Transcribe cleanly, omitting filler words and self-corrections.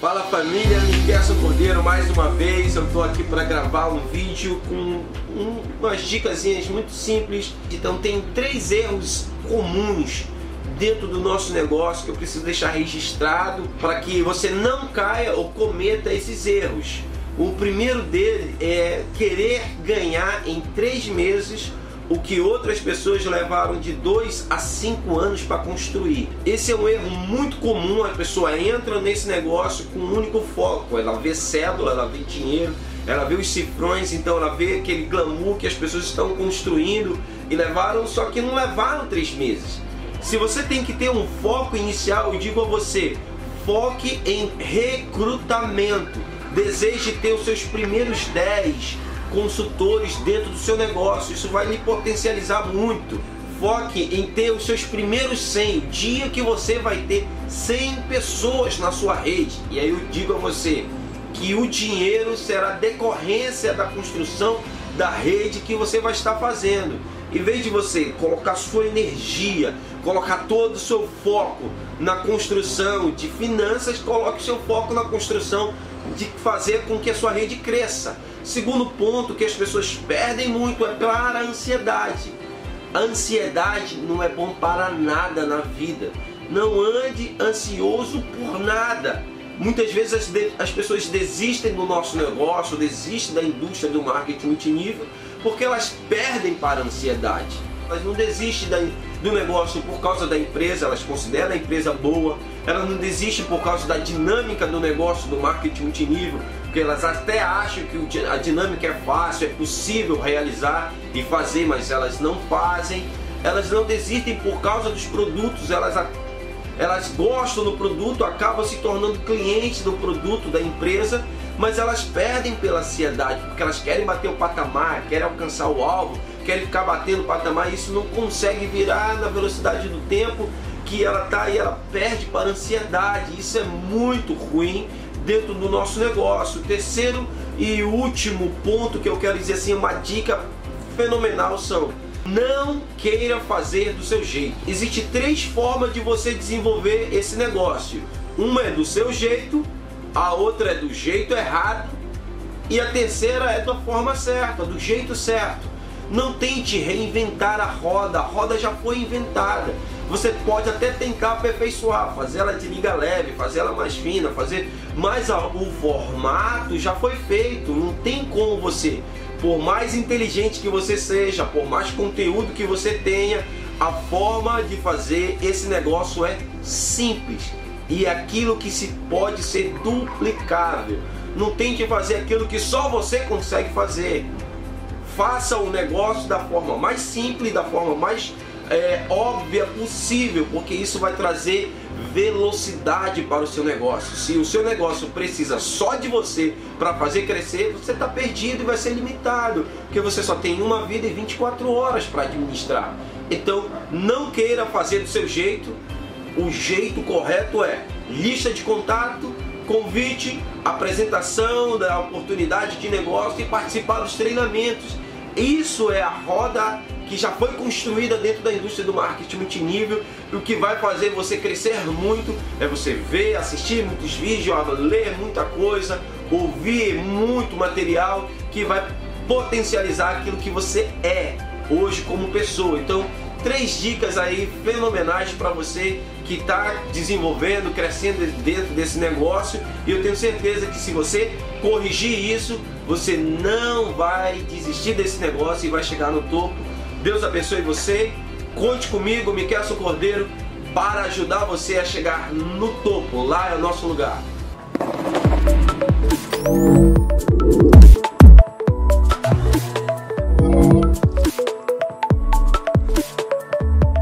Fala família, Miguel Cordeiro mais uma vez. Eu tô aqui para gravar um vídeo com umas dicasinhas muito simples. Então tem 3 erros comuns dentro do nosso negócio que eu preciso deixar registrado para que você não caia ou cometa esses erros. O primeiro dele é querer ganhar em 3 meses o que outras pessoas levaram de 2 a 5 anos para construir. Esse é um erro muito comum. A pessoa entra nesse negócio com um único foco. Ela vê cédula, ela vê dinheiro, ela vê os cifrões, então ela vê aquele glamour que as pessoas estão construindo e levaram, só que não levaram 3 meses. Se você tem que ter um foco inicial, eu digo a você, foque em recrutamento. Deseje ter os seus primeiros 10 consultores dentro do seu negócio, isso vai lhe potencializar muito. Foque em ter os seus primeiros 100, o dia que você vai ter 100 pessoas na sua rede. E aí eu digo a você que o dinheiro será decorrência da construção da rede que você vai estar fazendo. Em vez de você colocar sua energia, colocar todo o seu foco na construção de finanças, coloque seu foco na construção de fazer com que a sua rede cresça. Segundo ponto que as pessoas perdem muito é para a ansiedade. A ansiedade não é bom para nada na vida. Não ande ansioso por nada. Muitas vezes as pessoas desistem do nosso negócio, desistem da indústria do marketing multinível, porque elas perdem para a ansiedade. Elas não desistem do negócio por causa da empresa, elas consideram a empresa boa. Elas não desistem por causa da dinâmica do negócio do marketing multinível, porque elas até acham que a dinâmica é fácil, é possível realizar e fazer, mas elas não fazem. Elas não desistem por causa dos produtos, elas gostam do produto, acabam se tornando clientes do produto da empresa, mas elas perdem pela ansiedade, porque elas querem bater o patamar, querem alcançar o alvo, querem ficar batendo o patamar, e isso não consegue virar na velocidade do tempo que ela está e ela perde para a ansiedade. Isso é muito ruim dentro do nosso negócio. O terceiro e último ponto que eu quero dizer assim, uma dica fenomenal são: não queira fazer do seu jeito. Existem 3 formas de você desenvolver esse negócio. Uma é do seu jeito, a outra é do jeito errado e a terceira é da forma certa, do jeito certo. Não tente reinventar a roda já foi inventada. Você pode até tentar aperfeiçoar, fazer ela de liga leve, fazer ela mais fina, fazer mais o formato já foi feito. Não tem como você, por mais inteligente que você seja, por mais conteúdo que você tenha, a forma de fazer esse negócio é simples e aquilo que se pode ser duplicável. Não tente fazer aquilo que só você consegue fazer. Faça o negócio da forma mais simples, da forma mais óbvia possível, porque isso vai trazer velocidade para o seu negócio. Se o seu negócio precisa só de você para fazer crescer, você está perdido e vai ser limitado, porque você só tem uma vida e 24 horas para administrar. Então não queira fazer do seu jeito. O jeito correto é lista de contato, convite, apresentação da oportunidade de negócio e participar dos treinamentos. Isso é a roda que já foi construída dentro da indústria do marketing multinível. E o que vai fazer você crescer muito é você ver, assistir muitos vídeos, ler muita coisa, ouvir muito material que vai potencializar aquilo que você é hoje como pessoa. Então, 3 dicas aí fenomenais para você que está desenvolvendo, crescendo dentro desse negócio, e eu tenho certeza que se você corrigir isso, você não vai desistir desse negócio e vai chegar no topo. Deus abençoe você, conte comigo, Miguel Cordeiro, para ajudar você a chegar no topo. Lá é o nosso lugar.